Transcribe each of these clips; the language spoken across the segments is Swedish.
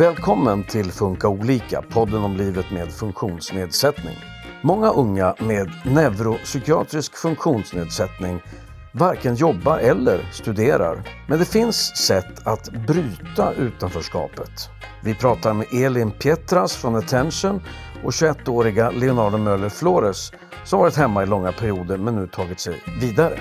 Välkommen till Funka Olika, podden om livet med funktionsnedsättning. Många unga med neuropsykiatrisk funktionsnedsättning varken jobbar eller studerar. Men det finns sätt att bryta utanförskapet. Vi pratar med Elin Pietras från Attention och 21-åriga Leonardo Möller Flores som varit hemma i långa perioder men nu tagit sig vidare.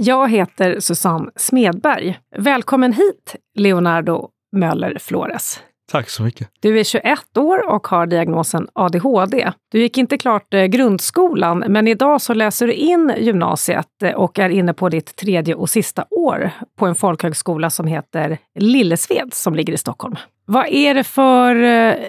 Jag heter Susanne Smedberg. Välkommen hit, Leonardo Möller Flores. Tack så mycket. Du är 21 år och har diagnosen ADHD. Du gick inte klart grundskolan, men idag så läser du in gymnasiet och är inne på ditt tredje och sista år på en folkhögskola som heter Lillsved som ligger i Stockholm. Vad är det för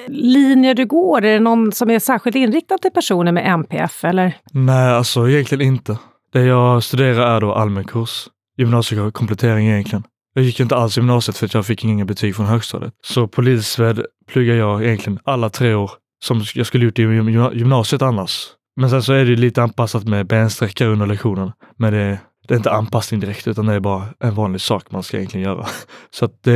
linjer du går? Är det någon som är särskilt inriktad till personer med NPF eller? Nej, alltså egentligen inte. Det jag studerar är då allmänkurs, gymnasiekomplettering egentligen. Jag gick inte alls gymnasiet för att jag fick inga betyg från högstadiet. Så på Lillsved pluggar jag egentligen alla 3 år som jag skulle gjort i gymnasiet annars. Men sen så är det lite anpassat med bensträckare under lektionen. Men det är inte anpassning direkt utan det är bara en vanlig sak man ska egentligen göra. Så att det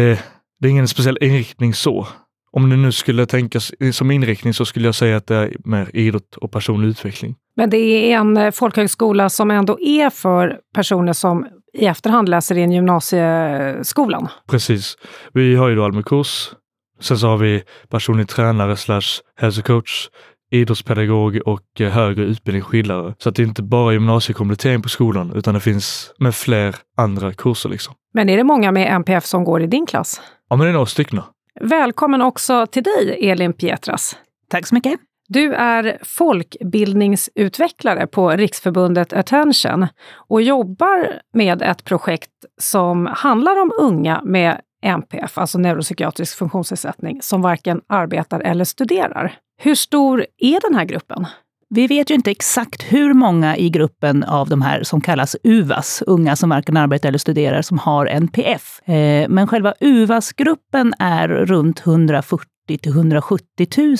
är ingen speciell inriktning så. Om det nu skulle tänkas som inriktning så skulle jag säga att det är mer idrott och personlig utveckling. Men det är en folkhögskola som ändå är för personer som i efterhand läser in gymnasieskolan. Precis. Vi har ju då allmänkurs. Sen så har vi personlig tränare / hälsocoach, idrottspedagog och högre utbildningsskillare. Så att det är inte bara gymnasiekomplettering på skolan utan det finns med fler andra kurser liksom. Men är det många med NPF som går i din klass? Ja, men det är några stycken. Välkommen också till dig, Elin Pietras. Tack så mycket. Du är folkbildningsutvecklare på Riksförbundet Attention och jobbar med ett projekt som handlar om unga med NPF, alltså neuropsykiatrisk funktionsnedsättning, som varken arbetar eller studerar. Hur stor är den här gruppen? Vi vet ju inte exakt hur många i gruppen av de här som kallas UVAS, unga som varken arbetar eller studerar, som har NPF. Men själva UVAS-gruppen är runt 140 till 170 000.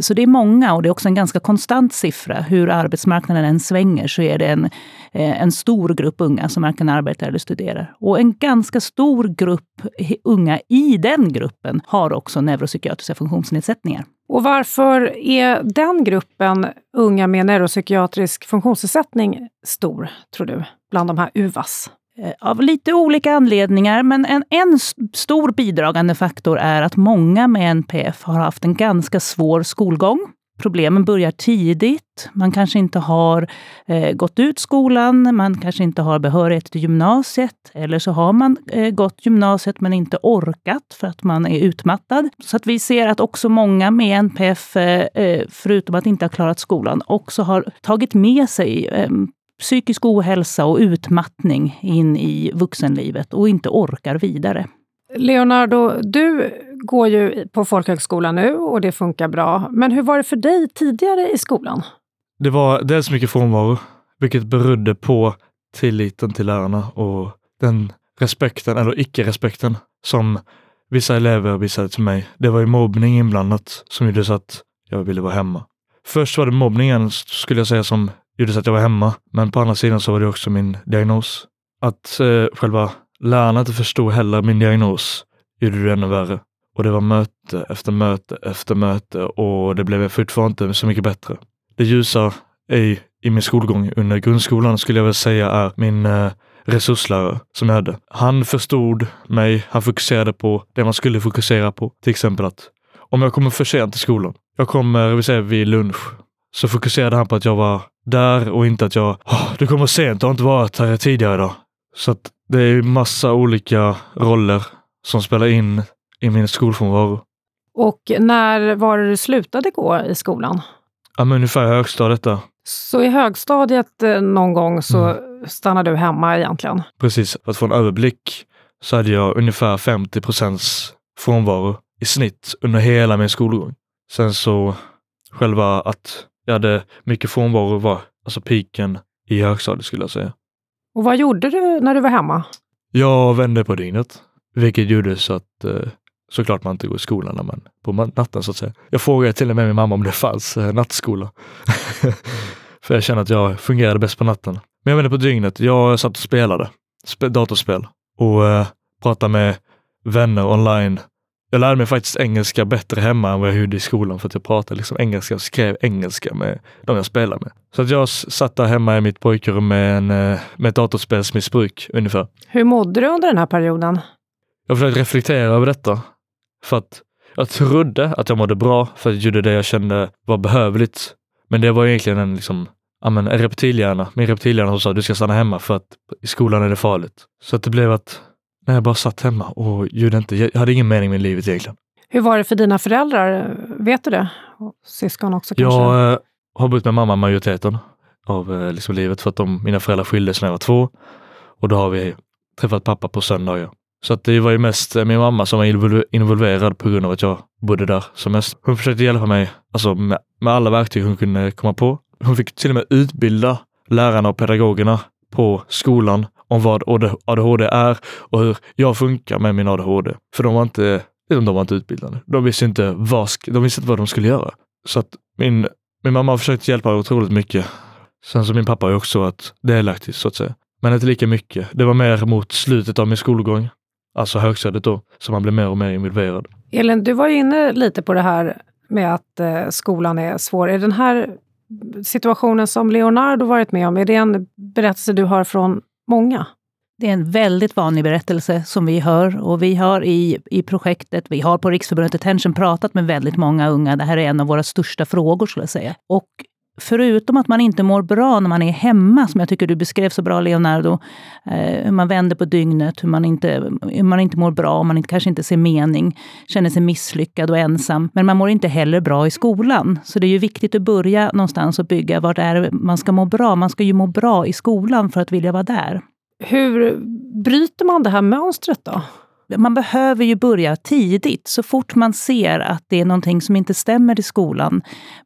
Så det är många och det är också en ganska konstant siffra. Hur arbetsmarknaden än svänger så är det en stor grupp unga som varken arbetar eller studerar. Och en ganska stor grupp unga i den gruppen har också neuropsykiatriska funktionsnedsättningar. Och varför är den gruppen unga med neuropsykiatrisk funktionsnedsättning stor, tror du, bland de här UVAS? Av lite olika anledningar, men en stor bidragande faktor är att många med NPF har haft en ganska svår skolgång. Problemen börjar tidigt, man kanske inte har gått ut skolan, man kanske inte har behörighet till gymnasiet eller så har man gått gymnasiet men inte orkat för att man är utmattad. Så att vi ser att också många med NPF, förutom att inte ha klarat skolan, också har tagit med sig psykisk ohälsa och utmattning in i vuxenlivet och inte orkar vidare. Leonardo, du går ju på folkhögskolan nu och det funkar bra. Men hur var det för dig tidigare i skolan? Det var dels mycket frånvaro, vilket berodde på tilliten till lärarna och den respekten eller icke-respekten som vissa elever visade till mig. Det var ju mobbning inblandat som gjorde så att jag ville vara hemma. Först var det mobbningen skulle jag säga som gjorde så att jag var hemma. Men på andra sidan så var det också min diagnos. Att själva lärarna inte förstod heller min diagnos gjorde det ännu värre. Och det var möte efter möte efter möte och det blev fortfarande inte så mycket bättre. Det ljusa i min skolgång under grundskolan skulle jag väl säga är min resurslärare som jag hade. Han förstod mig, han fokuserade på det man skulle fokusera på. Till exempel att om jag kommer för sent till skolan, jag kommer vid lunch, så fokuserade han på att jag var där och inte att jag du kommer sent, jag har inte varit här tidigare idag. Så att det är massa olika roller som spelar in i min skolfrånvaro. Och när var det du slutade gå i skolan? Ja, men ungefär högstadiet där. Så i högstadiet någon gång så stannar du hemma egentligen? Precis, för att få en överblick så hade jag ungefär 50% frånvaro i snitt under hela min skolgång. Sen så själva att jag hade mycket frånvaro var alltså piken i högstadiet skulle jag säga. Och vad gjorde du när du var hemma? Jag vände på dygnet, vilket gjorde så att såklart man inte går i skolan när man, på natten så att säga. Jag frågade till och med min mamma om det fanns nattskola. För jag kände att jag fungerade bäst på natten. Men jag vände på dygnet, jag satt och spelade datorspel och pratade med vänner online. Jag lärde mig faktiskt engelska bättre hemma än vad jag gjorde i skolan, för att jag pratade liksom engelska och skrev engelska med de jag spelade med. Så att jag satt där hemma i mitt pojkrum med ett datorspelsmissbruk ungefär. Hur mådde du under den här perioden? Jag försökte reflektera över detta, för att jag trodde att jag mådde bra för att jag gjorde det jag kände var behövligt. Men det var egentligen en reptilhjärna. Min reptilhjärna som sa, du ska stanna hemma för att i skolan är det farligt. Så att det blev att när jag bara satt hemma och gjorde inte. Jag hade ingen mening med livet egentligen. Hur var det för dina föräldrar? Vet du det? Och syskon också kanske? Jag har bott med mamma majoriteten av livet, för att mina föräldrar skildes när jag var 2. Och då har vi träffat pappa på söndagar. Så att det var ju mest min mamma som var involverad på grund av att jag bodde där som mest. Hon försökte hjälpa mig alltså med alla verktyg hon kunde komma på. Hon fick till och med utbilda lärarna och pedagogerna på skolan om vad ADHD är och hur jag funkar med min ADHD. För de var inte utbildade. De visste inte vad de skulle göra. Så att min mamma har försökt hjälpa otroligt mycket. Sen så min pappa är också att delaktig så att säga. Men inte lika mycket. Det var mer mot slutet av min skolgång. Alltså högstadiet då, så man blir mer och mer involverad. Elin, du var ju inne lite på det här med att skolan är svår. Är den här situationen som Leonardo varit med om, är det en berättelse du har från många? Det är en väldigt vanlig berättelse som vi hör, och vi har i projektet, vi har på Riksförbundet Attention pratat med väldigt många unga. Det här är en av våra största frågor skulle jag säga. Och förutom att man inte mår bra när man är hemma, som jag tycker du beskrev så bra Leonardo, hur man vänder på dygnet, hur man inte mår bra, om man kanske inte ser mening, känner sig misslyckad och ensam, men man mår inte heller bra i skolan. Så det är ju viktigt att börja någonstans och bygga vart är man ska må bra. Man ska ju må bra i skolan för att vilja vara där. Hur bryter man det här mönstret då? Man behöver ju börja tidigt. Så fort man ser att det är någonting som inte stämmer i skolan.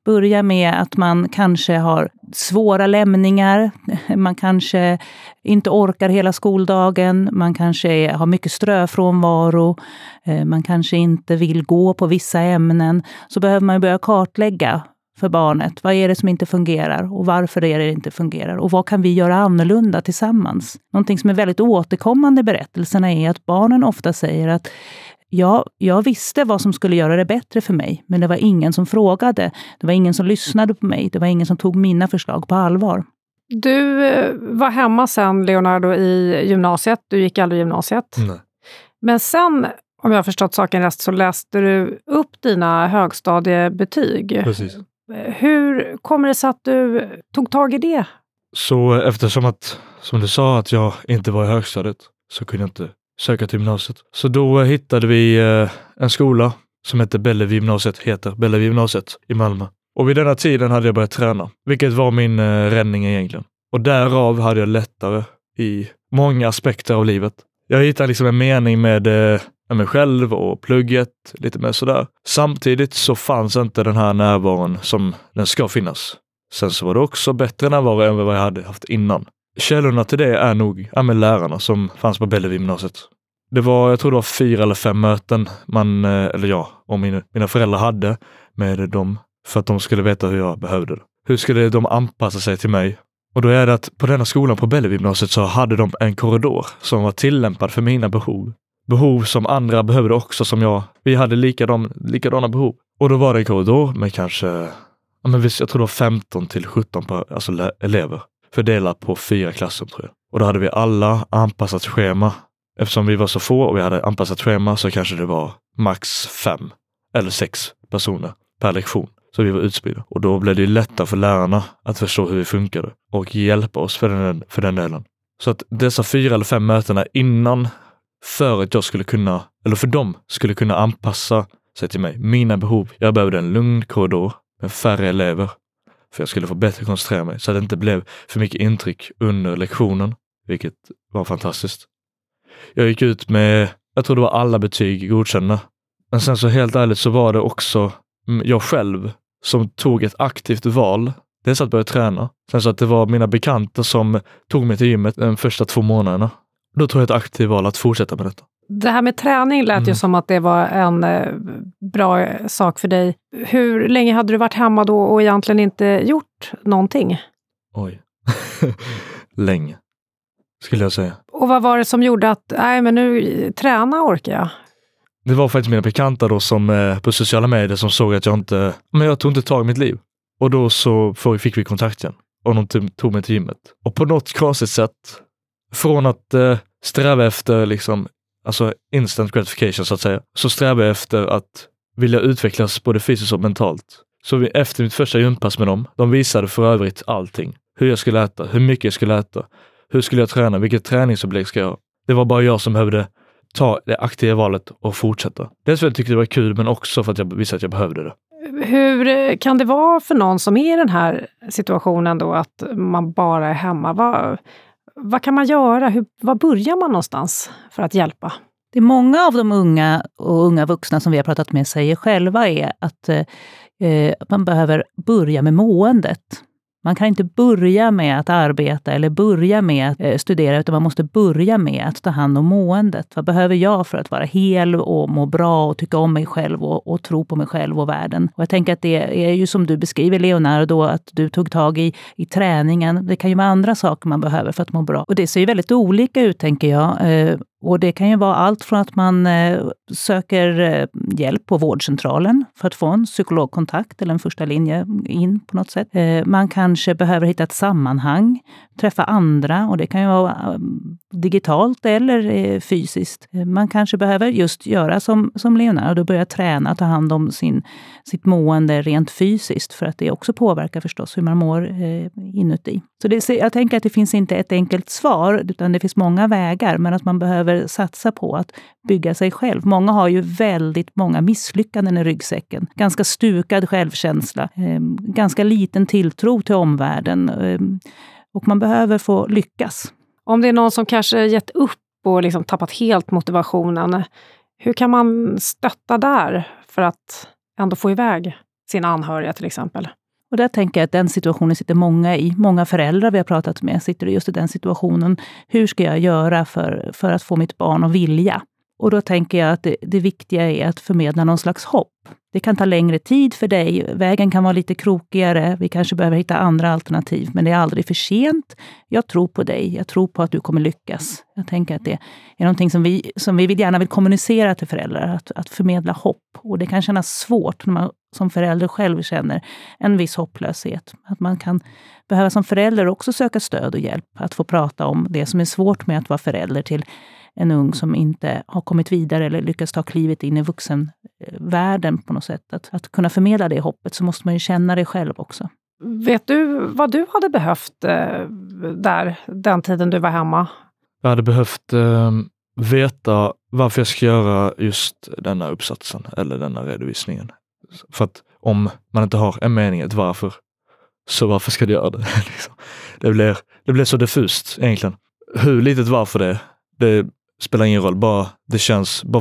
Börja med att man kanske har svåra lämningar. Man kanske inte orkar hela skoldagen. Man kanske har mycket ströfrånvaro. Man kanske inte vill gå på vissa ämnen. Så behöver man börja kartlägga för barnet. Vad är det som inte fungerar? Och varför är det inte fungerar? Och vad kan vi göra annorlunda tillsammans? Någonting som är väldigt återkommande i berättelserna är att barnen ofta säger att ja, jag visste vad som skulle göra det bättre för mig, men det var ingen som frågade. Det var ingen som lyssnade på mig. Det var ingen som tog mina förslag på allvar. Du var hemma sen, Leonardo, i gymnasiet. Du gick aldrig i gymnasiet. Nej. Men sen, om jag har förstått saken rätt, så läste du upp dina högstadiebetyg. Precis. Hur kommer det sig att du tog tag i det? Så eftersom att, som du sa, att jag inte var i högstadiet, så kunde jag inte söka till gymnasiet. Så då hittade vi en skola som heter Bellevue gymnasiet i Malmö. Och vid denna tiden hade jag börjat träna, vilket var min räddning egentligen. Och därav hade jag lättare i många aspekter av livet. Jag hittade liksom en mening med mig själv och plugget, lite mer sådär. Samtidigt så fanns inte den här närvaron som den ska finnas. Sen så var det också bättre närvaro än vad jag hade haft innan. Källorna till det är nog lärarna som fanns på Bellevue gymnasiet. Det var, jag tror det var 4 eller 5 möten mina föräldrar hade med dem för att de skulle veta hur jag behövde det. Hur skulle de anpassa sig till mig? Och då är det att på denna skolan på Bellevue gymnasiet så hade de en korridor som var tillämpad för mina behov. Behov som andra behövde också, som jag. Vi hade likadana behov. Och då var det en korridor med kanske, jag tror det var 15 till 17 elever. Fördelat på 4 klasser tror jag. Och då hade vi alla anpassat schema. Eftersom vi var så få och vi hade anpassat schema så kanske det var max 5 eller 6 personer per lektion. Så vi var utspridda. Och då blev det lättare för lärarna att förstå hur vi funkade. Och hjälpa oss för den delen. Så att dessa 4 eller 5 mötena innan, för att jag skulle kunna, eller för dem skulle kunna anpassa sig till mig, mina behov. Jag behövde en lugn korridor med färre elever för jag skulle få bättre koncentrera mig så att det inte blev för mycket intryck under lektionen, vilket var fantastiskt. Jag gick ut med, jag tror det var alla betyg godkända. Men sen så helt ärligt så var det också jag själv som tog ett aktivt val. Dels att börja träna, sen så att det var mina bekanta som tog mig till gymmet de första 2 månaderna. Då tror jag ett aktivt val att fortsätta med detta. Det här med träning lät ju som att det var en bra sak för dig. Hur länge hade du varit hemma då och egentligen inte gjort någonting? Oj, länge skulle jag säga. Och vad var det som gjorde att, nej men nu träna orkar jag? Det var faktiskt mina bekanta då som på sociala medier som såg att jag tog inte tag i mitt liv. Och då så fick vi kontakten. Och de tog mig till gymmet. Och på något krasigt sätt, från att sträva efter liksom, alltså instant gratification så att säga, så sträva jag efter att vilja utvecklas både fysiskt och mentalt. Så efter mitt första gympass med dem, de visade för övrigt allting. Hur jag skulle äta, hur mycket jag skulle äta, hur skulle jag träna, vilket träningsupplägg ska jag ha. Det var bara jag som behövde ta det aktiva valet och fortsätta. Dels för att jag tyckte det var kul, men också för att jag visste att jag behövde det. Hur kan det vara för någon som är i den här situationen då, att man bara är hemma? Vad kan man göra? Vad börjar man någonstans för att hjälpa? Det är många av de unga och unga vuxna som vi har pratat med säger själva är att man behöver börja med måendet. Man kan inte börja med att arbeta eller börja med att studera, utan man måste börja med att ta hand om måendet. Vad behöver jag för att vara hel och må bra och tycka om mig själv och tro på mig själv och världen? Och jag tänker att det är ju som du beskriver, Leonardo, att du tog tag i träningen. Det kan ju vara andra saker man behöver för att må bra. Och det ser ju väldigt olika ut, tänker jag. Och det kan ju vara allt från att man söker hjälp på vårdcentralen för att få en psykologkontakt eller en första linje in på något sätt. Man kanske behöver hitta ett sammanhang, träffa andra, och det kan ju vara digitalt eller fysiskt. Man kanske behöver just göra som Leonardo och börja träna, ta hand om sitt mående rent fysiskt, för att det också påverkar förstås hur man mår inuti. Så jag tänker att det finns inte ett enkelt svar, utan det finns många vägar, men att man behöver satsa på att bygga sig själv. Många har ju väldigt många misslyckanden i ryggsäcken. Ganska stukad självkänsla, ganska liten tilltro till omvärlden, och man behöver få lyckas. Om det är någon som kanske gett upp och liksom tappat helt motivationen, hur kan man stötta där för att ändå få iväg sina anhöriga till exempel? Och där tänker jag att den situationen sitter många i. Många föräldrar vi har pratat med sitter just i den situationen. Hur ska jag göra för att få mitt barn att vilja? Och då tänker jag att det viktiga är att förmedla någon slags hopp. Det kan ta längre tid för dig, vägen kan vara lite krokigare, vi kanske behöver hitta andra alternativ, men det är aldrig för sent. Jag tror på dig, jag tror på att du kommer lyckas. Jag tänker att det är någonting som vi gärna vill kommunicera till föräldrar, att förmedla hopp. Och det kan kännas svårt när man som förälder själv känner en viss hopplöshet. Att man kan behöva som förälder också söka stöd och hjälp, att få prata om det som är svårt med att vara förälder till en ung som inte har kommit vidare eller lyckats ta klivet in i vuxenvärlden på något sätt. Att kunna förmedla det hoppet, så måste man ju känna det själv också. Vet du vad du hade behövt där den tiden du var hemma? Jag hade behövt veta varför jag ska göra just denna uppsatsen eller denna redovisningen. För att om man inte har en mening ett varför, så varför ska du göra det? Det blir så diffust egentligen. Hur litet varför det spelar ingen roll, bara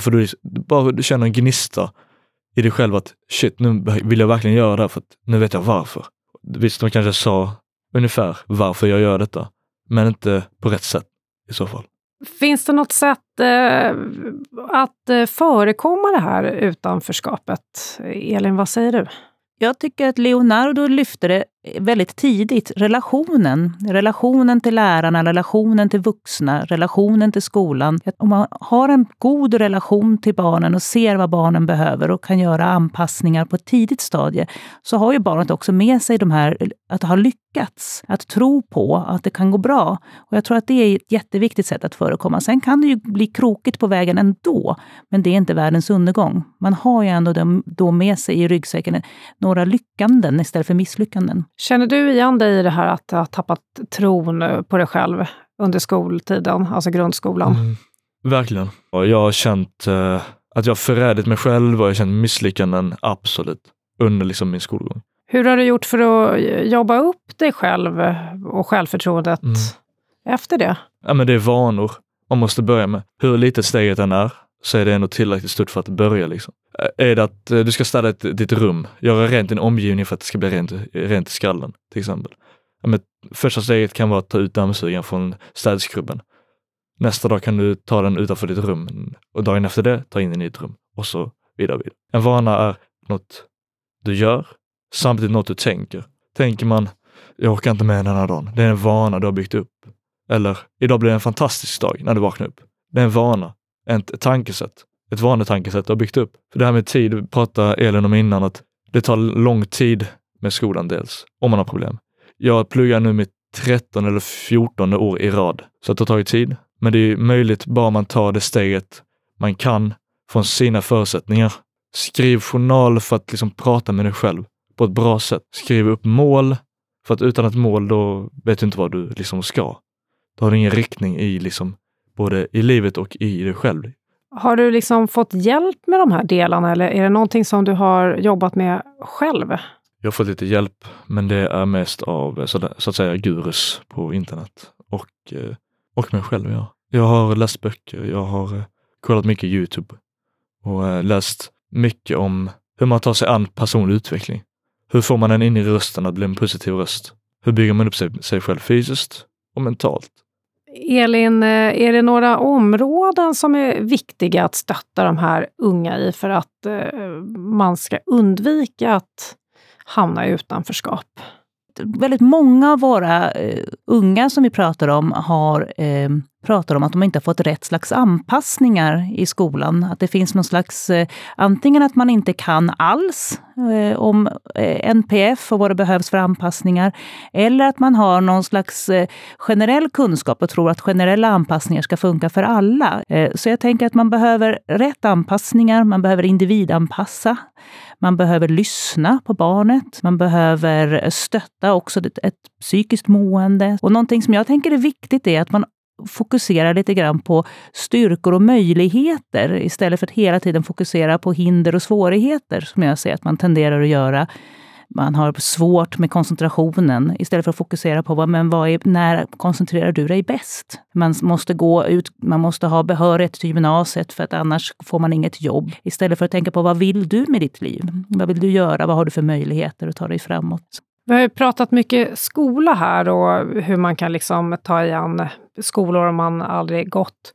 för du känner en gnista i dig själv att shit, nu vill jag verkligen göra det här, för att nu vet jag varför. Visst, de kanske sa ungefär varför jag gör detta, men inte på rätt sätt i så fall. Finns det något sätt att förekomma det här utanförskapet? Elin, vad säger du? Jag tycker att Leonardo lyfter det väldigt tidigt. Relationen till lärarna, relationen till vuxna, relationen till skolan. Om man har en god relation till barnen och ser vad barnen behöver och kan göra anpassningar på ett tidigt stadie, så har ju barnet också med sig de här, att ha lyckats, att tro på att det kan gå bra. Och jag tror att det är ett jätteviktigt sätt att förekomma. Sen kan det ju bli krokigt på vägen ändå, men det är inte världens undergång. Man har ju ändå dem då med sig i ryggsäcken, några lyckanden istället för misslyckanden. Känner du igen dig i det här att ha tappat tron på dig själv under skoltiden, alltså grundskolan? Verkligen. Jag har känt att jag har förrädit mig själv, och jag har känt misslyckanden absolut under liksom min skolgång. Hur har du gjort för att jobba upp dig själv och självförtroendet efter det? Ja, men det är vanor man måste börja med. Hur litet steget än är, så är det ändå tillräckligt stort för att börja liksom. Är det att du ska städa ditt rum, göra rent din omgivning för att det ska bli rent i skallen till exempel. Ja, men första steget kan vara att ta ut dammsugaren från städskrubben. Nästa dag kan du ta den utanför ditt rum, och dagen efter det ta in den i ditt rum, och så vidare. En vana är något du gör samtidigt något du tänker. Tänker man, jag orkar inte med den här dagen, det är en vana du har byggt upp. Eller, idag blir det en fantastisk dag när du vaknar upp. Det är en vana, ett tankesätt. ett vanligt tankesätt har byggt upp. För det här med tid, pratade Elin om innan, att det tar lång tid med skolan dels, om man har problem. Jag pluggar nu mitt 13 eller 14 år i rad, så att det tar ju tid. Men det är möjligt bara man tar det steget man kan från sina förutsättningar. Skriv journal för att liksom prata med dig själv på ett bra sätt. Skriv upp mål, för att utan ett mål då vet du inte vad du liksom ska. Då har du ingen riktning i liksom, både i livet och i dig själv. Har du liksom fått hjälp med de här delarna, eller är det någonting som du har jobbat med själv? Jag har fått lite hjälp, men det är mest av så att säga gurus på internet och mig själv. Ja. Jag har läst böcker, jag har kollat mycket YouTube och läst mycket om hur man tar sig an personlig utveckling. Hur får man den in i rösten att bli en positiv röst? Hur bygger man upp sig själv fysiskt och mentalt? Elin, är det några områden som är viktiga att stötta de här unga i för att man ska undvika att hamna i utanförskap? Väldigt många av våra unga som vi pratar om pratar om att de inte har fått rätt slags anpassningar i skolan. Att det finns någon slags, antingen att man inte kan alls om NPF och vad det behövs för anpassningar. Eller att man har någon slags generell kunskap och tror att generella anpassningar ska funka för alla. Så jag tänker att man behöver rätt anpassningar, man behöver individanpassa. Man behöver lyssna på barnet, man behöver stötta också ett psykiskt mående. Och någonting som jag tänker är viktigt är att man fokusera lite grann på styrkor och möjligheter istället för att hela tiden fokusera på hinder och svårigheter som jag ser att man tenderar att göra. Man har svårt med koncentrationen istället för att fokusera på när koncentrerar du dig bäst. Man måste gå ut, man måste ha behörighet till gymnasiet för att annars får man inget jobb. Istället för att tänka på vad vill du med ditt liv? Vad vill du göra? Vad har du för möjligheter att ta dig framåt? Vi har ju pratat mycket skola här och hur man kan liksom ta igen skolor om man aldrig gått.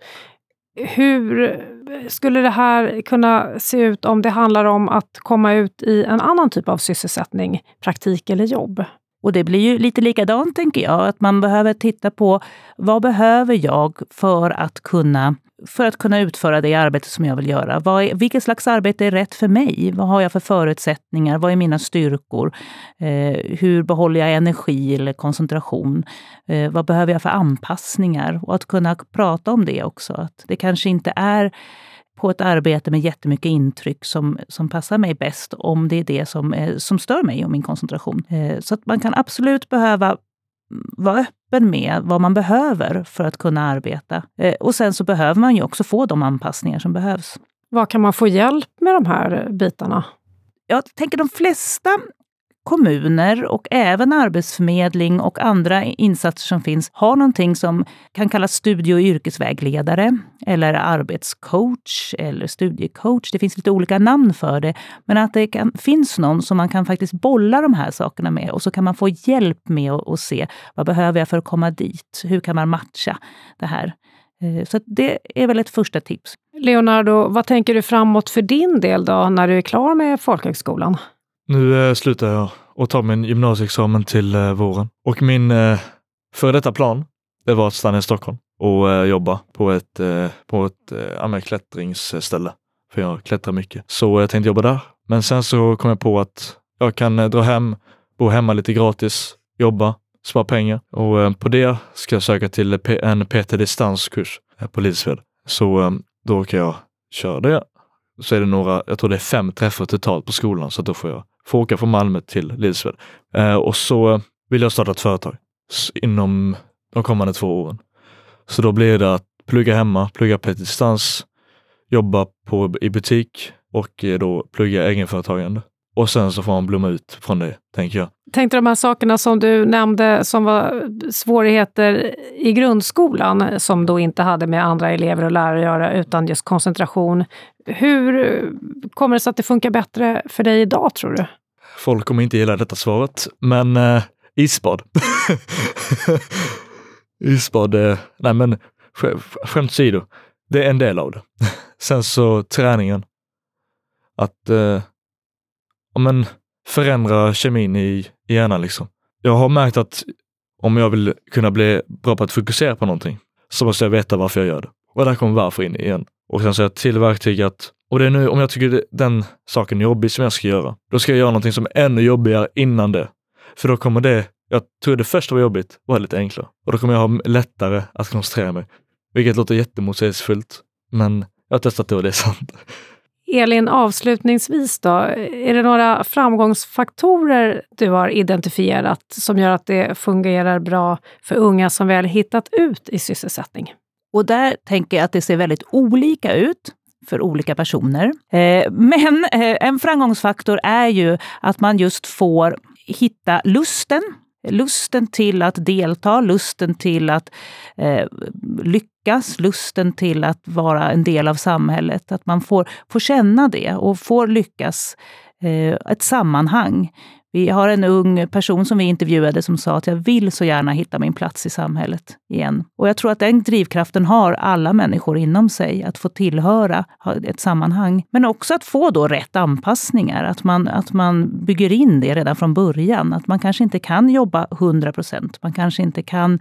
Hur skulle det här kunna se ut om det handlar om att komma ut i en annan typ av sysselsättning, praktik eller jobb? Och det blir ju lite likadant tänker jag, att man behöver titta på vad behöver jag för att kunna utföra det arbete som jag vill göra. Vilket slags arbete är rätt för mig? Vad har jag för förutsättningar? Vad är mina styrkor? Hur behåller jag energi eller koncentration? Vad behöver jag för anpassningar? Och att kunna prata om det också. Att det kanske inte är på ett arbete med jättemycket intryck som passar mig bäst om det är det som stör mig och min koncentration. Så att man kan absolut behöva vara öppen med vad man behöver för att kunna arbeta. Och sen så behöver man ju också få de anpassningar som behövs. Vad kan man få hjälp med de här bitarna? Jag tänker de flesta kommuner och även arbetsförmedling och andra insatser som finns har någonting som kan kallas studie- och yrkesvägledare eller arbetscoach eller studiecoach. Det finns lite olika namn för det, men att det finns någon som man kan faktiskt bolla de här sakerna med och så kan man få hjälp med att se vad behöver jag för att komma dit? Hur kan man matcha det här? Så det är väl ett första tips. Leonardo, vad tänker du framåt för din del då när du är klar med folkhögskolan? Nu slutar jag och tar min gymnasieexamen till våren. Och min före detta plan, det var att stanna i Stockholm och jobba på ett klättringsställe. För jag klättrar mycket. Så jag tänkte jobba där. Men sen så kom jag på att jag kan dra hem, bo hemma lite gratis, jobba, spara pengar. Och på det ska jag söka till en PT-distanskurs på Lillsved. Så då kan jag köra det. Så är det jag tror det är 5 träffar totalt på skolan, så då får jag åka från Malmö till Lillsved. Och så vill jag starta ett företag inom de kommande 2 åren. Så då blir det att plugga hemma, plugga på distans, jobba i butik och då plugga egenföretagande. Och sen så får man blomma ut från det, tänker jag. Tänkte de här sakerna som du nämnde som var svårigheter i grundskolan som då inte hade med andra elever och lärare att göra utan just koncentration. Hur kommer det sig att det funkar bättre för dig idag, tror du? Folk kommer inte gilla detta svaret, men isbad. Isbad, nej men skämt åsido. Det är en del av det. Sen så träningen. Att men förändra kemin i hjärnan liksom. Jag har märkt att om jag vill kunna bli bra på att fokusera på någonting så måste jag veta varför jag gör det. Och där kommer varför in igen. och sen säga till verktyget, och det är nu, om jag tycker den saken är jobbig som jag ska göra, då ska jag göra någonting som är ännu jobbigare innan det. För då kommer det, jag tror det första var jobbigt, var lite enklare. Och då kommer jag ha lättare att koncentrera mig. Vilket låter jättemotsägelsefullt, men jag har testat det och det är sant. Elin, avslutningsvis då, är det några framgångsfaktorer du har identifierat som gör att det fungerar bra för unga som väl hittat ut i sysselsättning? Och där tänker jag att det ser väldigt olika ut för olika personer. Men en framgångsfaktor är ju att man just får hitta lusten. Lusten till att delta, lusten till att lyckas, lusten till att vara en del av samhället. Att man får känna det och får lyckas ett sammanhang. Vi har en ung person som vi intervjuade som sa att jag vill så gärna hitta min plats i samhället igen. Och jag tror att den drivkraften har alla människor inom sig, att få tillhöra ett sammanhang. Men också att få då rätt anpassningar, att man bygger in det redan från början. Att man kanske inte kan jobba 100%, man kanske inte kan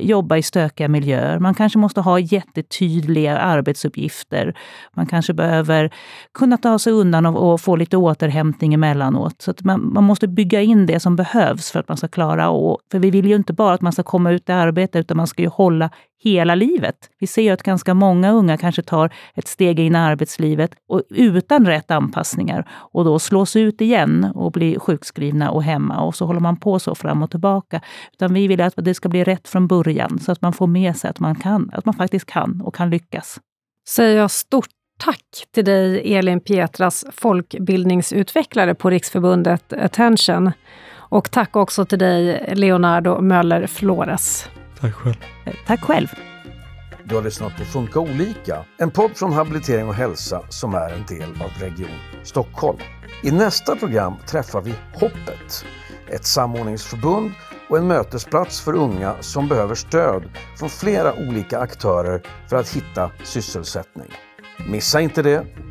jobba i stökiga miljöer. Man kanske måste ha jättetydliga arbetsuppgifter. Man kanske behöver kunna ta sig undan och få lite återhämtning emellanåt. Så att man måste bygga in det som behövs för att man ska klara. För vi vill ju inte bara att man ska komma ut i arbete, utan man ska ju hålla hela livet. Vi ser ju att ganska många unga kanske tar ett steg in i arbetslivet och utan rätt anpassningar. Och då slås ut igen och blir sjukskrivna och hemma. Och så håller man på så fram och tillbaka. Utan vi vill att det ska bli rätt från början så att man får med sig att man faktiskt kan lyckas. Säger jag stort. Tack till dig Elin Pietras, folkbildningsutvecklare på Riksförbundet Attention. Och tack också till dig Leonardo Möller Flores. Tack själv. Tack själv. Du har lyssnat på Funka Olika, en podd från Habilitering och Hälsa som är en del av Region Stockholm. I nästa program träffar vi Hoppet, ett samordningsförbund och en mötesplats för unga som behöver stöd från flera olika aktörer för att hitta sysselsättning. Missa inte det!